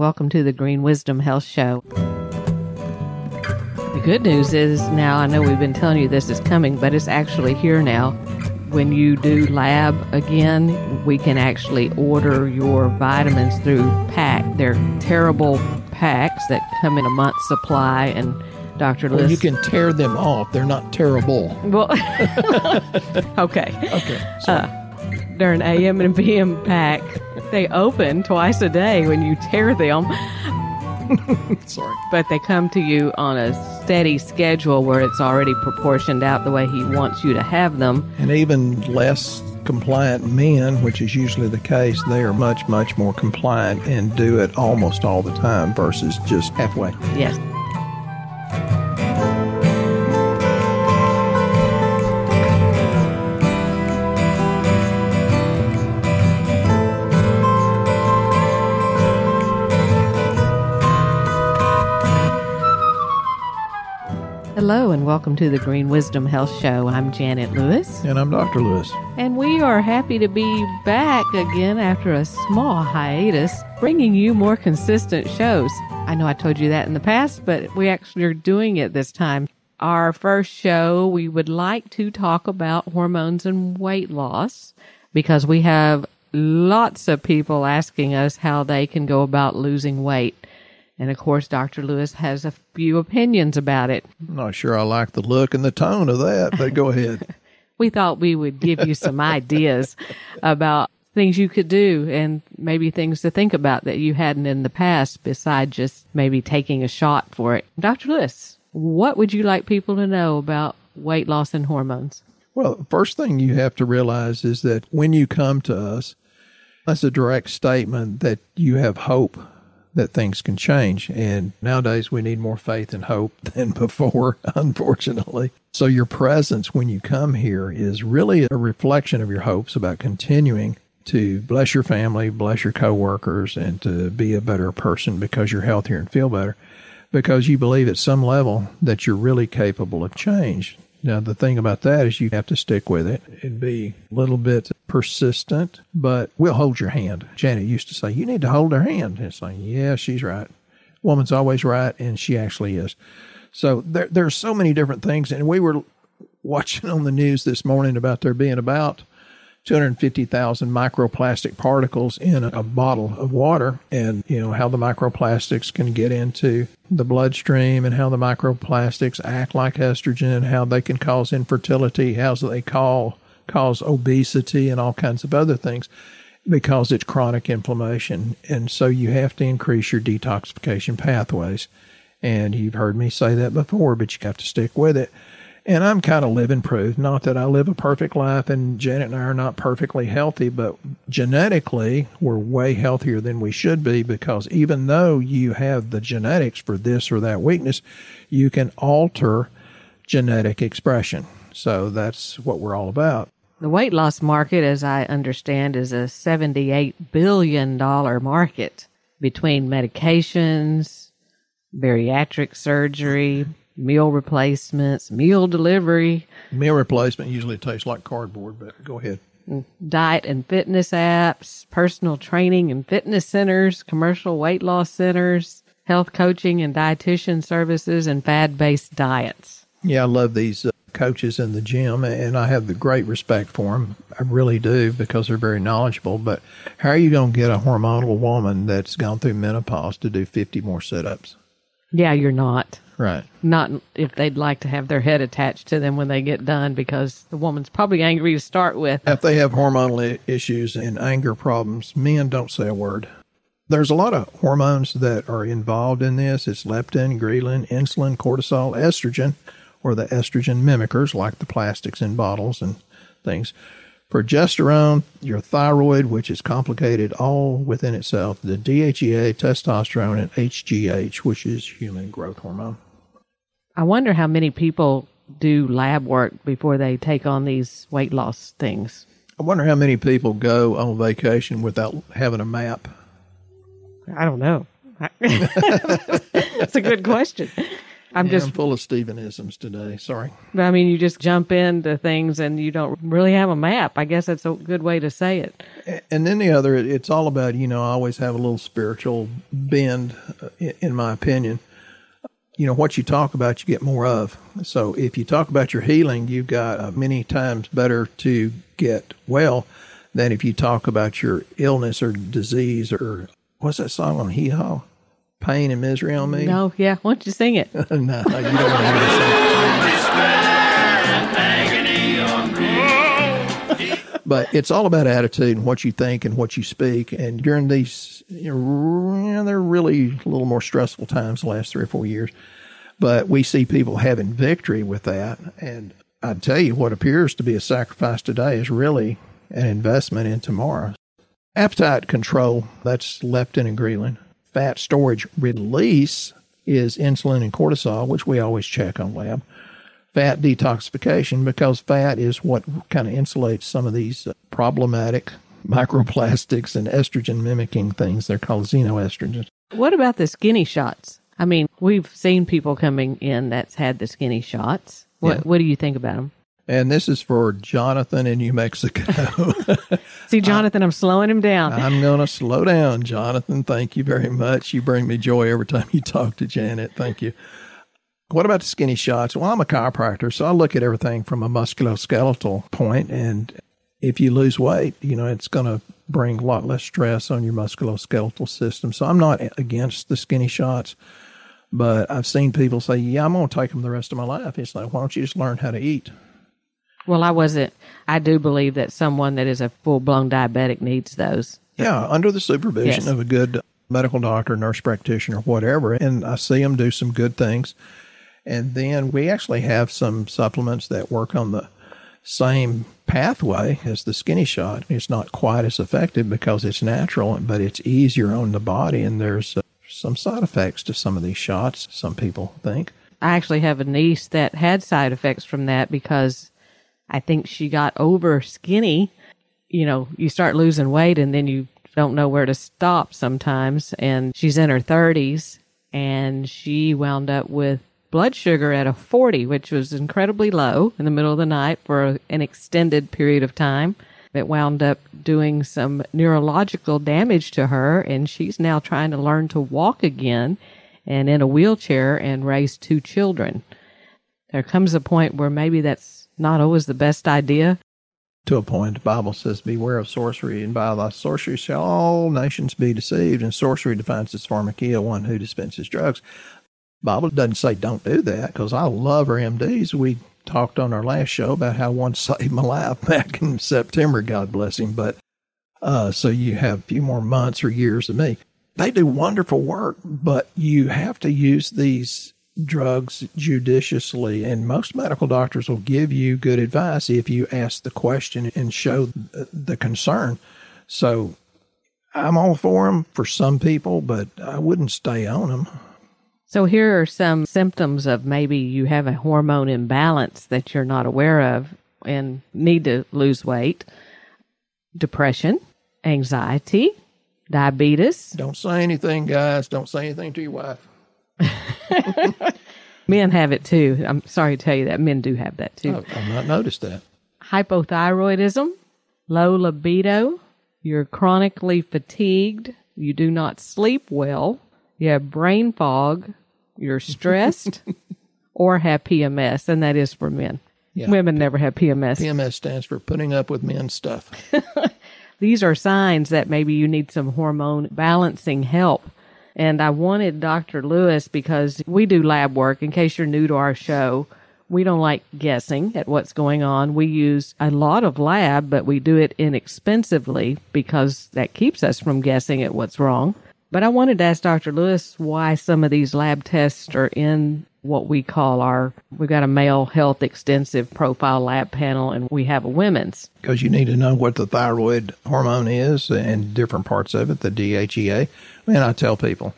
Welcome to the Green Wisdom Health Show. The good news is now, I know we've been telling you this is coming, but it's actually here now. When you do lab again, we can actually order your vitamins through PAC. They're terrible packs that come in a month's supply, and Dr. Lewis. Well, you can tear them off. They're not terrible. Well, okay. Okay. They're an AM and PM pack. They open twice a day when you tear them. Sorry. But they come to you on a steady schedule where it's already proportioned out the way he wants you to have them. And even less compliant men, which is usually the case, they are much, much more compliant and do it almost all the time versus just halfway. Yes. Hello and welcome to the Green Wisdom Health Show. I'm Janet Lewis. And I'm Dr. Lewis. And we are happy to be back again after a small hiatus, bringing you more consistent shows. I know I told you that in the past, but we actually are doing it this time. Our first show, we would like to talk about hormones and weight loss because we have lots of people asking us how they can go about losing weight. And, of course, Dr. Lewis has a few opinions about it. I'm not sure I like the look and the tone of that, but go ahead. We thought we would give you some ideas about things you could do and maybe things to think about that you hadn't in the past besides just maybe taking a shot for it. Dr. Lewis, what would you like people to know about weight loss and hormones? Well, the first thing you have to realize is that when you come to us, that's a direct statement that you have hope that things can change. And nowadays we need more faith and hope than before, unfortunately. So your presence when you come here is really a reflection of your hopes about continuing to bless your family, bless your coworkers, and to be a better person because you're healthier and feel better, because you believe at some level that you're really capable of change. Now, the thing about that is you have to stick with it and be a little bit persistent, but we'll hold your hand. Janet used to say, you need to hold her hand. And it's like, yeah, she's right. Woman's always right, and she actually is. So there are so many different things. And we were watching on the news this morning about there being about 250,000 microplastic particles in a bottle of water, and you know how the microplastics can get into the bloodstream and how the microplastics act like estrogen and how they can cause infertility, how they cause obesity and all kinds of other things because it's chronic inflammation. And so you have to increase your detoxification pathways. And you've heard me say that before, but you have to stick with it. And I'm kind of living proof, not that I live a perfect life and Janet and I are not perfectly healthy, but genetically we're way healthier than we should be because even though you have the genetics for this or that weakness, you can alter genetic expression. So that's what we're all about. The weight loss market, as I understand, is a $78 billion market between medications, bariatric surgery, meal replacements, meal delivery. Meal replacement usually tastes like cardboard, but go ahead. Diet and fitness apps, personal training and fitness centers, commercial weight loss centers, health coaching and dietitian services, and fad-based diets. Yeah, I love these coaches in the gym, and I have the great respect for them. I really do because they're very knowledgeable. But how are you going to get a hormonal woman that's gone through menopause to do 50 more sit-ups? Yeah, you're not. Right. Not if they'd like to have their head attached to them when they get done because the woman's probably angry to start with. If they have hormonal issues and anger problems, men don't say a word. There's a lot of hormones that are involved in this. It's leptin, ghrelin, insulin, cortisol, estrogen, or the estrogen mimickers like the plastics in bottles and things. Progesterone, your thyroid, which is complicated all within itself, the DHEA, testosterone, and HGH, which is human growth hormone. I wonder how many people do lab work before they take on these weight loss things. I wonder how many people go on vacation without having a map. I don't know. That's a good question. I'm just full of Stephenisms today. Sorry. I mean, you just jump into things and you don't really have a map. I guess that's a good way to say it. And then the other, it's all about, you know, I always have a little spiritual bend, in my opinion. You know, what you talk about, you get more of. So if you talk about your healing, you've got many times better to get well than if you talk about your illness or disease or what's that song on Hee Haw? Pain and Misery on Me? No, yeah. Why don't you sing it? No, you don't want to hear that song. But it's all about attitude and what you think and what you speak. And during these, you know, they're really a little more stressful times the last 3 or 4 years. But we see people having victory with that. And I tell you, what appears to be a sacrifice today is really an investment in tomorrow. Appetite control, that's leptin and ghrelin. Fat storage release is insulin and cortisol, which we always check on lab. Fat detoxification, because fat is what kind of insulates some of these problematic microplastics and estrogen mimicking things. They're called xenoestrogens. What about the skinny shots? I mean, we've seen people coming in that's had the skinny shots. What do you think about them? And this is for Jonathan in New Mexico. See, Jonathan, I'm slowing him down. I'm going to slow down, Jonathan. Thank you very much. You bring me joy every time you talk to Janet. Thank you. What about the skinny shots? Well, I'm a chiropractor, so I look at everything from a musculoskeletal point. And if you lose weight, you know, it's going to bring a lot less stress on your musculoskeletal system. So I'm not against the skinny shots. But I've seen people say, yeah, I'm going to take them the rest of my life. It's like, why don't you just learn how to eat? Well, I do believe that someone that is a full-blown diabetic needs those. Yeah, under the supervision of a good medical doctor, nurse practitioner, whatever. And I see them do some good things. And then we actually have some supplements that work on the same pathway as the skinny shot. It's not quite as effective because it's natural, but it's easier on the body. And there's some side effects to some of these shots, some people think. I actually have a niece that had side effects from that because I think she got over skinny. You know, you start losing weight and then you don't know where to stop sometimes. And she's in her 30s and she wound up with blood sugar at a 40, which was incredibly low in the middle of the night for an extended period of time. It wound up doing some neurological damage to her, and she's now trying to learn to walk again and in a wheelchair and raise 2 children. There comes a point where maybe that's not always the best idea. To a point, the Bible says, beware of sorcery, and by thy sorcery shall all nations be deceived. And sorcery defines as pharmakia, one who dispenses drugs. The Bible doesn't say don't do that, because I love our MDs. We talked on our last show about how one saved my life back in September, God bless him. But so you have a few more months or years than me. They do wonderful work, but you have to use these drugs judiciously, and most medical doctors will give you good advice if you ask the question and show the concern. So I'm all for them for some people, but I wouldn't stay on them. So here are some symptoms of maybe you have a hormone imbalance that you're not aware of and need to lose weight: depression, anxiety, diabetes. Don't say anything, guys. Don't say anything to your wife. Men have it too. I'm sorry to tell you that. Men do have that too. I've not noticed that. Hypothyroidism, low libido, you're chronically fatigued, you do not sleep well, you have brain fog, you're stressed, or have PMS, and that is for men. Yeah. Women never have PMS. PMS stands for putting up with men's stuff. These are signs that maybe you need some hormone balancing help. And I wanted Dr. Lewis because we do lab work. In case you're new to our show, we don't like guessing at what's going on. We use a lot of lab, but we do it inexpensively because that keeps us from guessing at what's wrong. But I wanted to ask Dr. Lewis why some of these lab tests are in what we call we've got a male health extensive profile lab panel, and we have a women's. Because you need to know what the thyroid hormone is and different parts of it, the DHEA. And I tell people,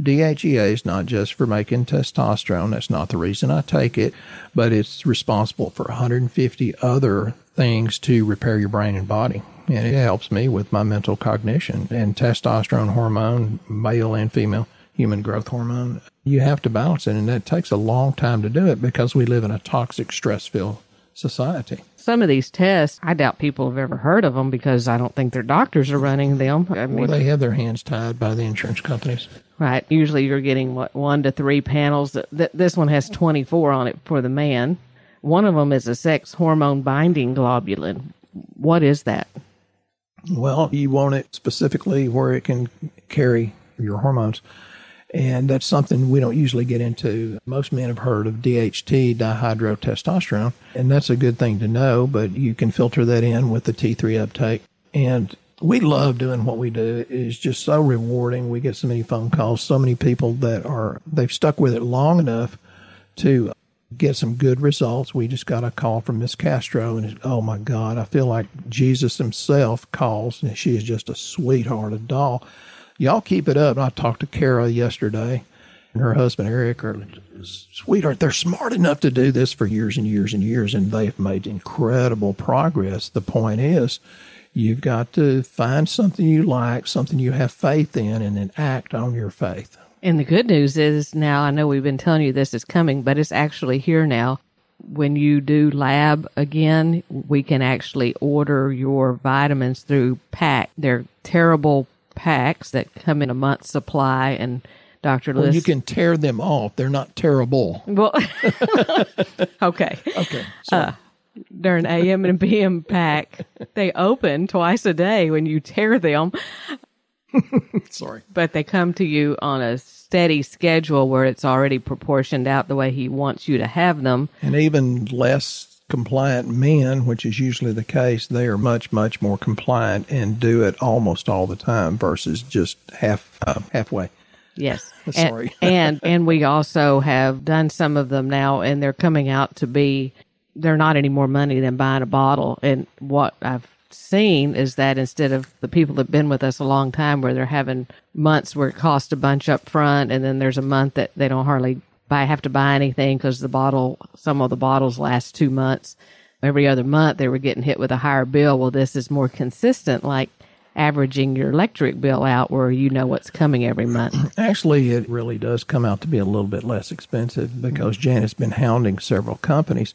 DHEA is not just for making testosterone. That's not the reason I take it, but it's responsible for 150 other things to repair your brain and body. And it helps me with my mental cognition. And testosterone hormone, male and female, human growth hormone, you have to balance it. And that takes a long time to do it because we live in a toxic, stress-filled society. Some of these tests, I doubt people have ever heard of them because I don't think their doctors are running them. I mean, well, they have their hands tied by the insurance companies. Right. Usually you're getting, what, 1 to 3 panels. This one has 24 on it for the man. One of them is a sex hormone binding globulin. What is that? Well, you want it specifically where it can carry your hormones. And that's something we don't usually get into. Most men have heard of DHT, dihydrotestosterone, and that's a good thing to know, but you can filter that in with the T3 uptake. And we love doing what we do. It's just so rewarding. We get so many phone calls, so many people that they've stuck with it long enough to get some good results. We just got a call from Ms. Castro, and oh my God, I feel like Jesus himself calls, and she is just a sweetheart, a doll. Y'all keep it up. And I talked to Kara yesterday, and her husband, Eric, are sweetheart. They're smart enough to do this for years and years and years, and they've made incredible progress. The point is, you've got to find something you like, something you have faith in, and then act on your faith. And the good news is now, I know we've been telling you this is coming, but it's actually here now. When you do lab again, we can actually order your vitamins through PAC. They're terrible packs that come in a month's supply, and Dr. Lewis, well, you can tear them off. They're not terrible. Well, okay. Okay. They're an AM and PM pack. They open twice a day when you tear them. Sorry. But they come to you on a steady schedule where it's already proportioned out the way he wants you to have them. And even less compliant men, which is usually the case, they are much, much more compliant and do it almost all the time versus just halfway. Yes. Sorry. And we also have done some of them now, and they're coming out to be, they're not any more money than buying a bottle. And what I've seen is that instead of the people that have been with us a long time where they're having months where it costs a bunch up front, and then there's a month that they don't hardly have to buy anything because the bottle, some of the bottles last 2 months. Every other month they were getting hit with a higher bill. Well, this is more consistent, like averaging your electric bill out where you know what's coming every month. Actually, it really does come out to be a little bit less expensive because Janet's been hounding several companies.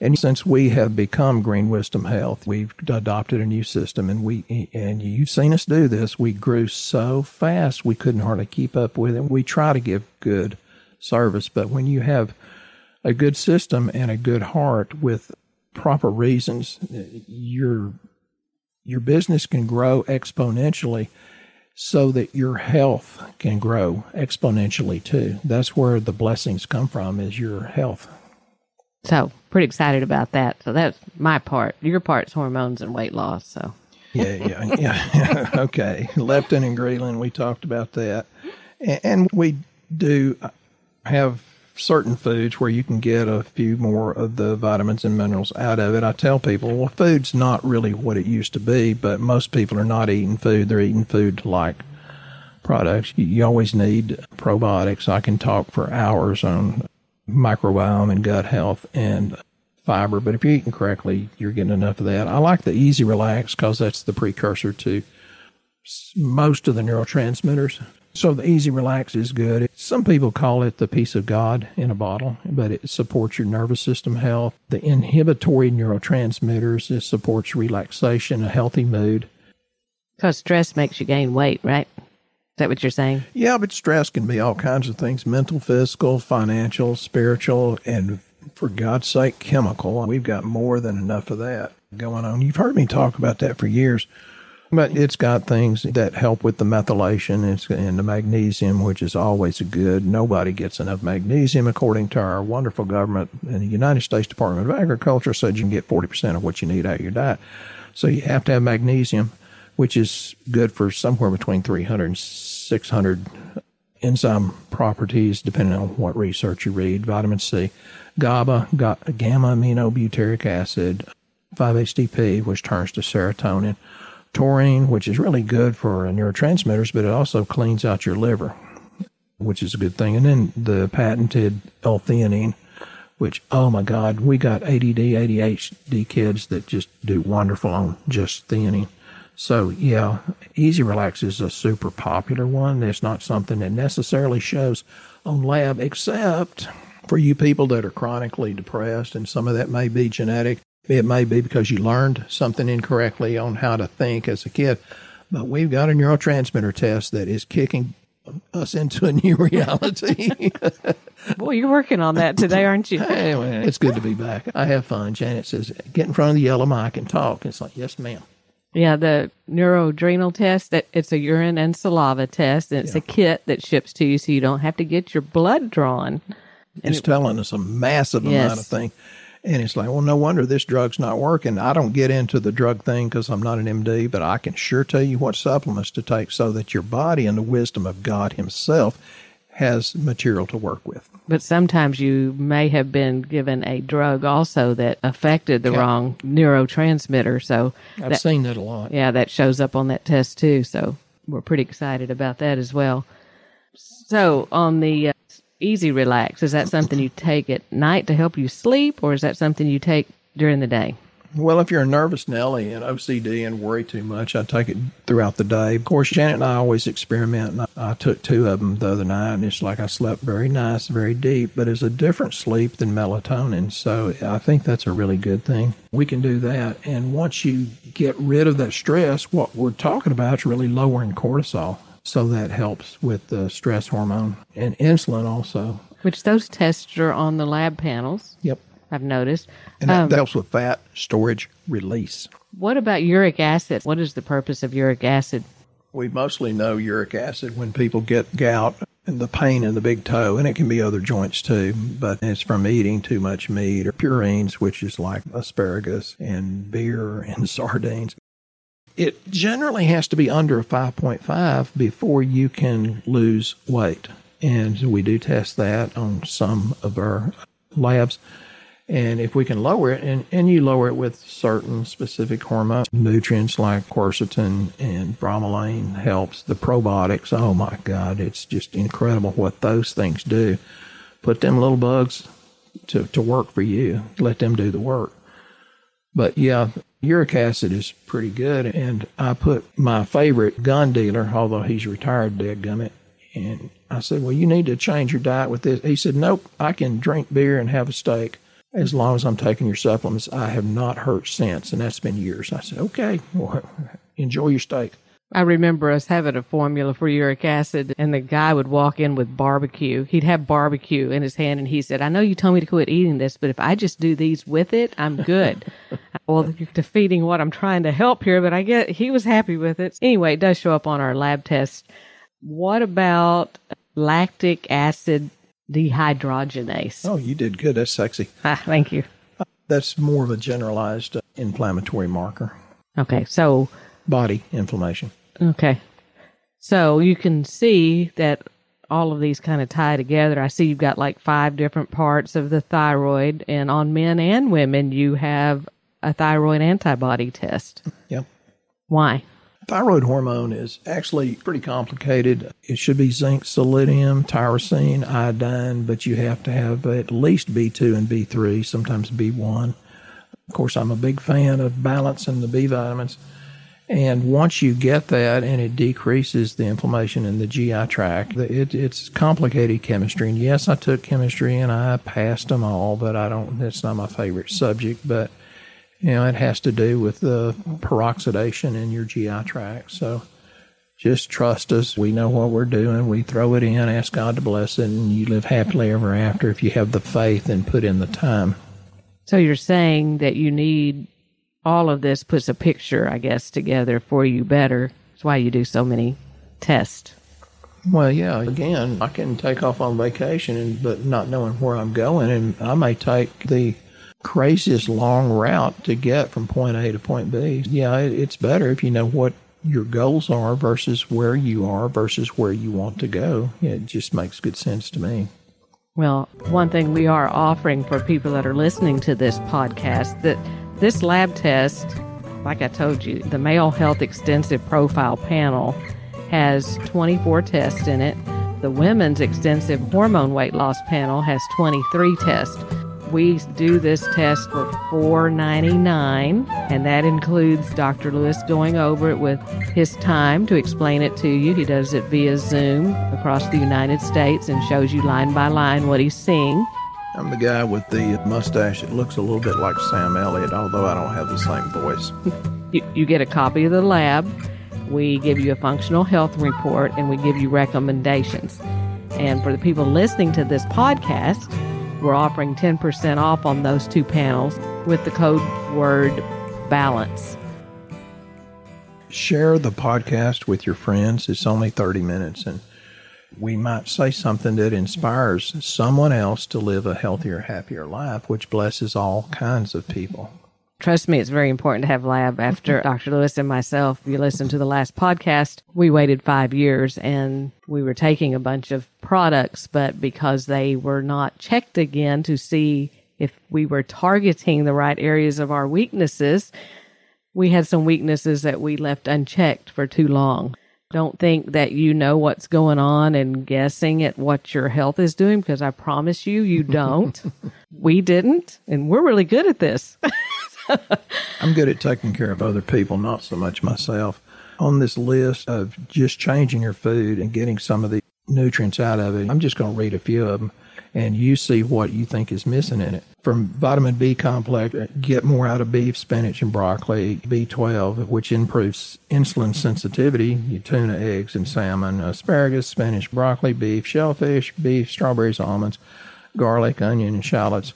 And since we have become Green Wisdom Health, we've adopted a new system, and you've seen us do this. We grew so fast we couldn't hardly keep up with it. We try to give good service, but when you have a good system and a good heart with proper reasons, your business can grow exponentially so that your health can grow exponentially too. That's where the blessings come from, is your health. So pretty excited about that. So that's my part. Your part's hormones and weight loss. So yeah. Okay. Leptin and ghrelin, we talked about that. And we do have certain foods where you can get a few more of the vitamins and minerals out of it. I tell people, well, food's not really what it used to be, but most people are not eating food. They're eating food-like products. You always need probiotics. I can talk for hours on microbiome and gut health and fiber, but if you're eating correctly, you're getting enough of that. I like the Easy Relax because that's the precursor to most of the neurotransmitters. So the Easy Relax is good. Some people call it the peace of God in a bottle, but it supports your nervous system health. The inhibitory neurotransmitters, it supports relaxation, a healthy mood. Because stress makes you gain weight, right? Is that what you're saying? Yeah, but stress can be all kinds of things, mental, physical, financial, spiritual, and for God's sake, chemical. We've got more than enough of that going on. You've heard me talk about that for years. But it's got things that help with the methylation and the magnesium, which is always good. Nobody gets enough magnesium, according to our wonderful government. And the United States Department of Agriculture said you can get 40% of what you need out of your diet. So you have to have magnesium, which is good for somewhere between 300 and 600 enzyme properties, depending on what research you read. Vitamin C, GABA, gamma-aminobutyric acid, 5-HTP, which turns to serotonin. Taurine, which is really good for neurotransmitters, but it also cleans out your liver, which is a good thing. And then the patented L-theanine, which, oh my God, we got ADD, ADHD kids that just do wonderful on just theanine. So, yeah, Easy Relax is a super popular one. It's not something that necessarily shows on lab, except for you people that are chronically depressed, and some of that may be genetic. It may be because you learned something incorrectly on how to think as a kid. But we've got a neurotransmitter test that is kicking us into a new reality. Boy, you're working on that today, aren't you? Hey, man, it's good to be back. I have fun. Janet says, get in front of the yellow mic and talk. It's like, yes, ma'am. Yeah, the neuroadrenal test, it's a urine and saliva test, and it's a kit that ships to you so you don't have to get your blood drawn. And it's telling us a massive amount of things. And it's like, well, no wonder this drug's not working. I don't get into the drug thing because I'm not an MD, but I can sure tell you what supplements to take so that your body, in the wisdom of God himself, has material to work with. But sometimes you may have been given a drug also that affected the wrong neurotransmitter. So I've seen that a lot. Yeah, that shows up on that test too. So we're pretty excited about that as well. So on the Easy Relax, is that something you take at night to help you sleep, or is that something you take during the day? Well, if you're a nervous Nelly and OCD and worry too much, I take it throughout the day. Of course, Janet and I always experiment, and I took two of them the other night, and it's like I slept very nice, very deep, but it's a different sleep than melatonin, so I think that's a really good thing. We can do that, and once you get rid of that stress, what we're talking about is really lowering cortisol. So that helps with the stress hormone and insulin also. Which those tests are on the lab panels. Yep. I've noticed. And that helps with fat storage release. What about uric acid? What is the purpose of uric acid? We mostly know uric acid when people get gout and the pain in the big toe, and it can be other joints too, but it's from eating too much meat or purines, which is like asparagus and beer and sardines. It generally has to be under 5.5 before you can lose weight. And we do test that on some of our labs. And if we can lower it, and you lower it with certain specific hormones, nutrients like quercetin and bromelain helps. The probiotics, oh my God, it's just incredible what those things do. Put them little bugs to work for you. Let them do the work. But yeah, uric acid is pretty good, and I put my favorite gun dealer, although he's retired, dadgummit, and I said, well, you need to change your diet with this. He said, nope, I can drink beer and have a steak as long as I'm taking your supplements. I have not hurt since, and that's been years. I said, okay, well, enjoy your steak. I remember us having a formula for uric acid, and the guy would walk in with barbecue. He'd have barbecue in his hand, and he said, I know you told me to quit eating this, but if I just do these with it, I'm good. Well, you're defeating what I'm trying to help here, but I guess he was happy with it. Anyway, it does show up on our lab test. What about lactic acid dehydrogenase? Oh, you did good. That's sexy. Thank you. That's more of a generalized inflammatory marker. Okay, so body inflammation. Okay. So you can see that all of these kind of tie together. I see you've got like 5 different parts of the thyroid, and on men and women, you have a thyroid antibody test. Yep. Why? Thyroid hormone is actually pretty complicated. It should be zinc, selenium, tyrosine, iodine, but you have to have at least B2 and B3, sometimes B1. Of course, I'm a big fan of balancing the B vitamins. And once you get that, and it decreases the inflammation in the GI tract, it's complicated chemistry. And yes, I took chemistry and I passed them all, but that's not my favorite subject. But, you know, it has to do with the peroxidation in your GI tract. So just trust us. We know what we're doing. We throw it in, ask God to bless it, and you live happily ever after if you have the faith and put in the time. So you're saying that you need... all of this puts a picture, I guess, together for you better. That's why you do so many tests. Well, yeah, again, I can take off on vacation, but not knowing where I'm going, and I may take the craziest long route to get from point A to point B. Yeah, it's better if you know what your goals are versus where you are versus where you want to go. Yeah, it just makes good sense to me. Well, one thing we are offering for people that are listening to this podcast that... this lab test, like I told you, the Male Health Extensive Profile Panel has 24 tests in it. The Women's Extensive Hormone Weight Loss Panel has 23 tests. We do this test for $4.99, and that includes Dr. Lewis going over it with his time to explain it to you. He does it via Zoom across the United States and shows you line by line what he's seeing. I'm the guy with the mustache. It looks a little bit like Sam Elliott, although I don't have the same voice. You get a copy of the lab. We give you a functional health report, and we give you recommendations. And for the people listening to this podcast, we're offering 10% off on those two panels with the code word BALANCE. Share the podcast with your friends. It's only 30 minutes, and we might say something that inspires someone else to live a healthier, happier life, which blesses all kinds of people. Trust me, it's very important to have lab. After Dr. Lewis and myself, if you listen to the last podcast, we waited 5 years and we were taking a bunch of products, but because they were not checked again to see if we were targeting the right areas of our weaknesses, we had some weaknesses that we left unchecked for too long. Don't think that you know what's going on and guessing at what your health is doing, because I promise you, you don't. We didn't, and we're really good at this. I'm good at taking care of other people, not so much myself. On this list of just changing your food and getting some of the nutrients out of it, I'm just going to read a few of them, and you see what you think is missing in it. From vitamin B complex, get more out of beef, spinach, and broccoli. B12, which improves insulin sensitivity. Your tuna, eggs, and salmon, asparagus, spinach, broccoli, beef, shellfish, beef, strawberries, almonds, garlic, onion, and shallots.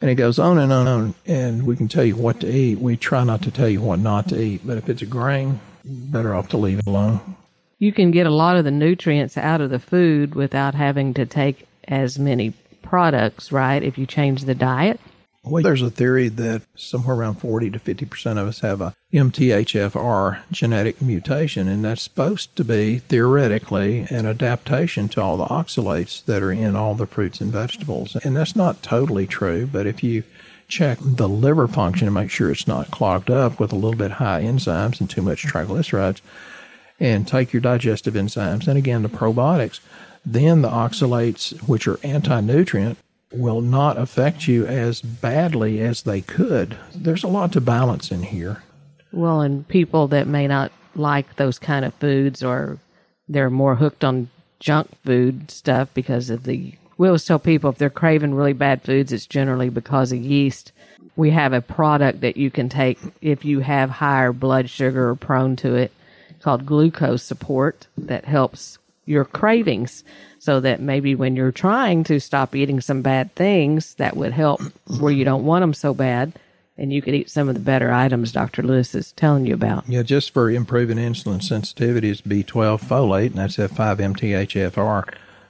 And it goes on and on and on. And we can tell you what to eat. We try not to tell you what not to eat. But if it's a grain, better off to leave it alone. You can get a lot of the nutrients out of the food without having to take as many products, right, if you change the diet? Well, there's a theory that somewhere around 40 to 50% of us have a MTHFR genetic mutation, and that's supposed to be, theoretically, an adaptation to all the oxalates that are in all the fruits and vegetables. And that's not totally true, but if you check the liver function and make sure it's not clogged up with a little bit high enzymes and too much triglycerides, and take your digestive enzymes and, again, the probiotics, then the oxalates, which are anti-nutrient, will not affect you as badly as they could. There's a lot to balance in here. Well, and people that may not like those kind of foods, or they're more hooked on junk food stuff because of the... We always tell people if they're craving really bad foods, it's generally because of yeast. We have a product that you can take if you have higher blood sugar or prone to it called Glucose Support that helps your cravings, so that maybe when you're trying to stop eating some bad things, that would help where you don't want them so bad, and you could eat some of the better items Dr. Lewis is telling you about. Yeah, just for improving insulin sensitivity is B12 folate, and that's F5-MTHFR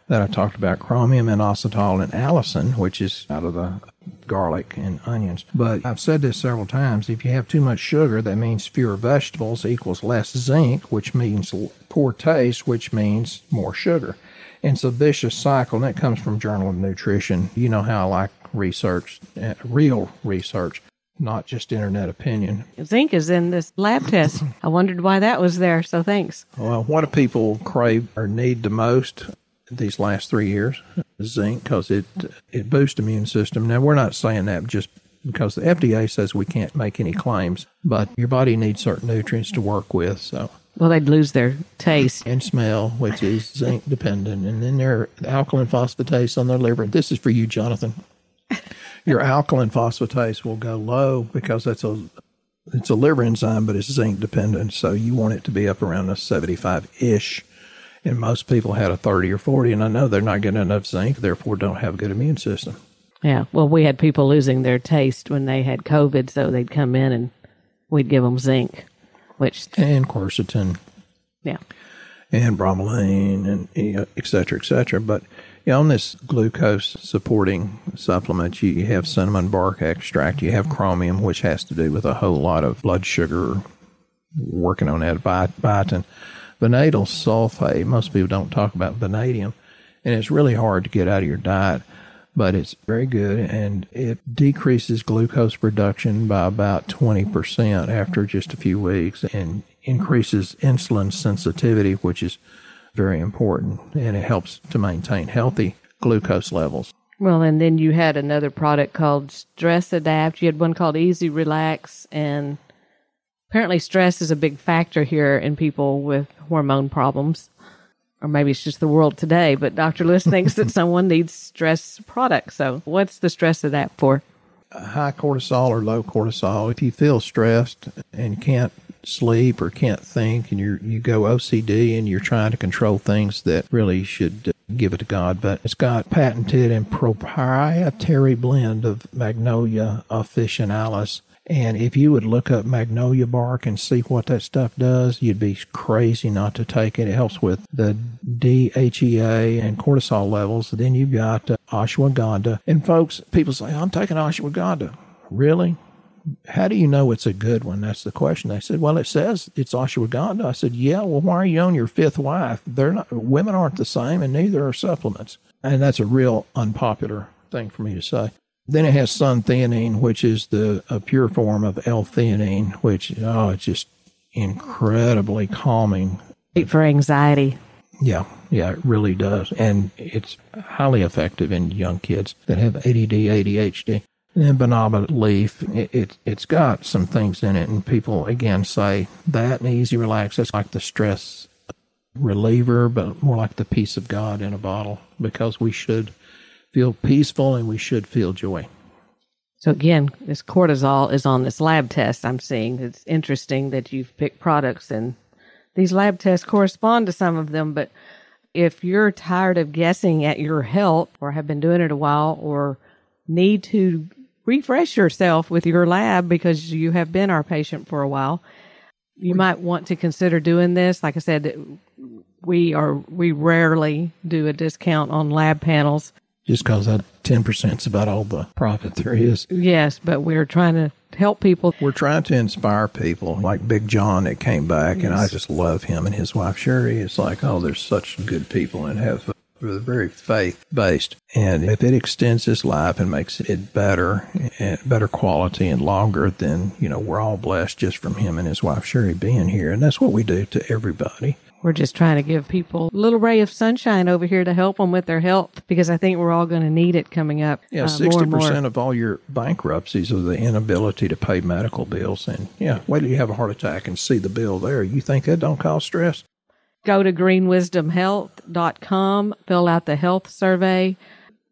that I talked about, chromium and inositol and allicin, which is out of the garlic and onions. But I've said this several times, if you have too much sugar, that means fewer vegetables equals less zinc, which means poor taste, which means more sugar. And it's a vicious cycle, and it comes from Journal of Nutrition. You know how I like research, real research, not just internet opinion. Zinc is in this lab test. I wondered why that was there, so thanks. Well, what do people crave or need the most these last 3 years? Zinc, because it boosts immune system. Now, we're not saying that just because the FDA says we can't make any claims, but your body needs certain nutrients to work with. So, well, they'd lose their taste. And smell, which is zinc dependent. And then their alkaline phosphatase on their liver. This is for you, Jonathan. Your alkaline phosphatase will go low because it's a liver enzyme, but it's zinc dependent. So you want it to be up around a 75-ish. And most people had a 30 or 40, and I know they're not getting enough zinc, therefore don't have a good immune system. Yeah, well, we had people losing their taste when they had COVID, so they'd come in and we'd give them zinc, which... And quercetin. Yeah. And bromelain, and et cetera, et cetera. But on this glucose-supporting supplement, you have cinnamon bark extract, you have chromium, which has to do with a whole lot of blood sugar, working on that, biotin. Vanadyl sulfate, most people don't talk about vanadium, and it's really hard to get out of your diet, but it's very good, and it decreases glucose production by about 20% after just a few weeks and increases insulin sensitivity, which is very important, and it helps to maintain healthy glucose levels. Well, and then you had another product called Stress Adapt. You had one called Easy Relax, and apparently stress is a big factor here in people with hormone problems. Or maybe it's just the world today, but Dr. Lewis thinks that someone needs stress products. So what's the Stress Adapt for? High cortisol or low cortisol. If you feel stressed and can't sleep or can't think, and you go OCD and you're trying to control things that really should give it to God, but it's got patented and proprietary blend of Magnolia officinalis. And if you would look up magnolia bark and see what that stuff does, you'd be crazy not to take it. It helps with the DHEA and cortisol levels. Then you've got ashwagandha. And folks, people say, I'm taking ashwagandha. Really? How do you know it's a good one? That's the question. They said, well, it says it's ashwagandha. I said, yeah, well, why are you on your fifth wife? Women aren't the same, and neither are supplements. And that's a real unpopular thing for me to say. Then it has sun-theanine, which is a pure form of L-theanine, which, it's just incredibly calming. Great for anxiety. Yeah, it really does. And it's highly effective in young kids that have ADD, ADHD. And then banaba leaf, it's got some things in it. And people, again, say that and Easy Relax, that's like the stress reliever, but more like the peace of God in a bottle, because we should feel peaceful and we should feel joy. So again, this cortisol is on this lab test I'm seeing. It's interesting that you've picked products, and these lab tests correspond to some of them, but if you're tired of guessing at your health, or have been doing it a while, or need to refresh yourself with your lab because you have been our patient for a while, you might want to consider doing this. Like I said, we rarely do a discount on lab panels. Just because that 10% is about all the profit there is. Yes, but we're trying to help people. We're trying to inspire people. Like Big John that came back, yes. And I just love him and his wife, Sherry. It's like, they're such good people and have very faith-based. And if it extends his life and makes it better, and better quality and longer, then, we're all blessed just from him and his wife, Sherry, being here. And that's what we do to everybody. We're just trying to give people a little ray of sunshine over here to help them with their health, because I think we're all going to need it coming up. Yeah, 60% more. Of all your bankruptcies are the inability to pay medical bills. And wait till you have a heart attack and see the bill there. You think that don't cause stress? Go to greenwisdomhealth.com, fill out the health survey.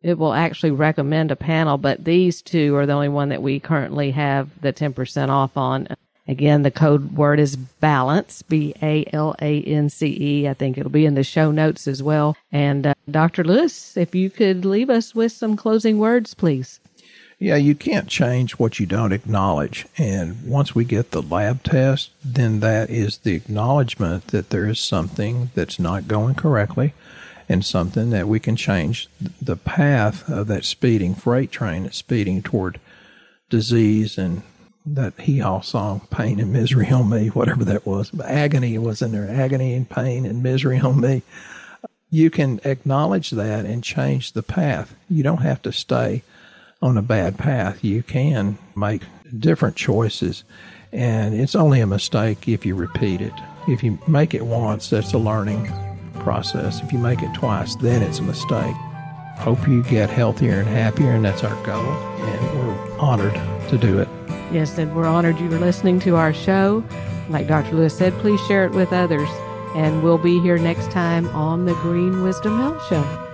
It will actually recommend a panel, but these two are the only one that we currently have the 10% off on. Again, the code word is balance, BALANCE. I think it'll be in the show notes as well. And Dr. Lewis, if you could leave us with some closing words, please. Yeah, you can't change what you don't acknowledge. And once we get the lab test, then that is the acknowledgement that there is something that's not going correctly and something that we can change the path of that speeding freight train that's speeding toward disease and that hee-haw song, Pain and Misery on Me, whatever that was. But agony was in there, agony and pain and misery on me. You can acknowledge that and change the path. You don't have to stay on a bad path. You can make different choices, and it's only a mistake if you repeat it. If you make it once, that's a learning process. If you make it twice, then it's a mistake. Hope you get healthier and happier, and that's our goal, and we're honored to do it. Yes, and we're honored you were listening to our show. Like Dr. Lewis said, please share it with others. And we'll be here next time on the Green Wisdom Health Show.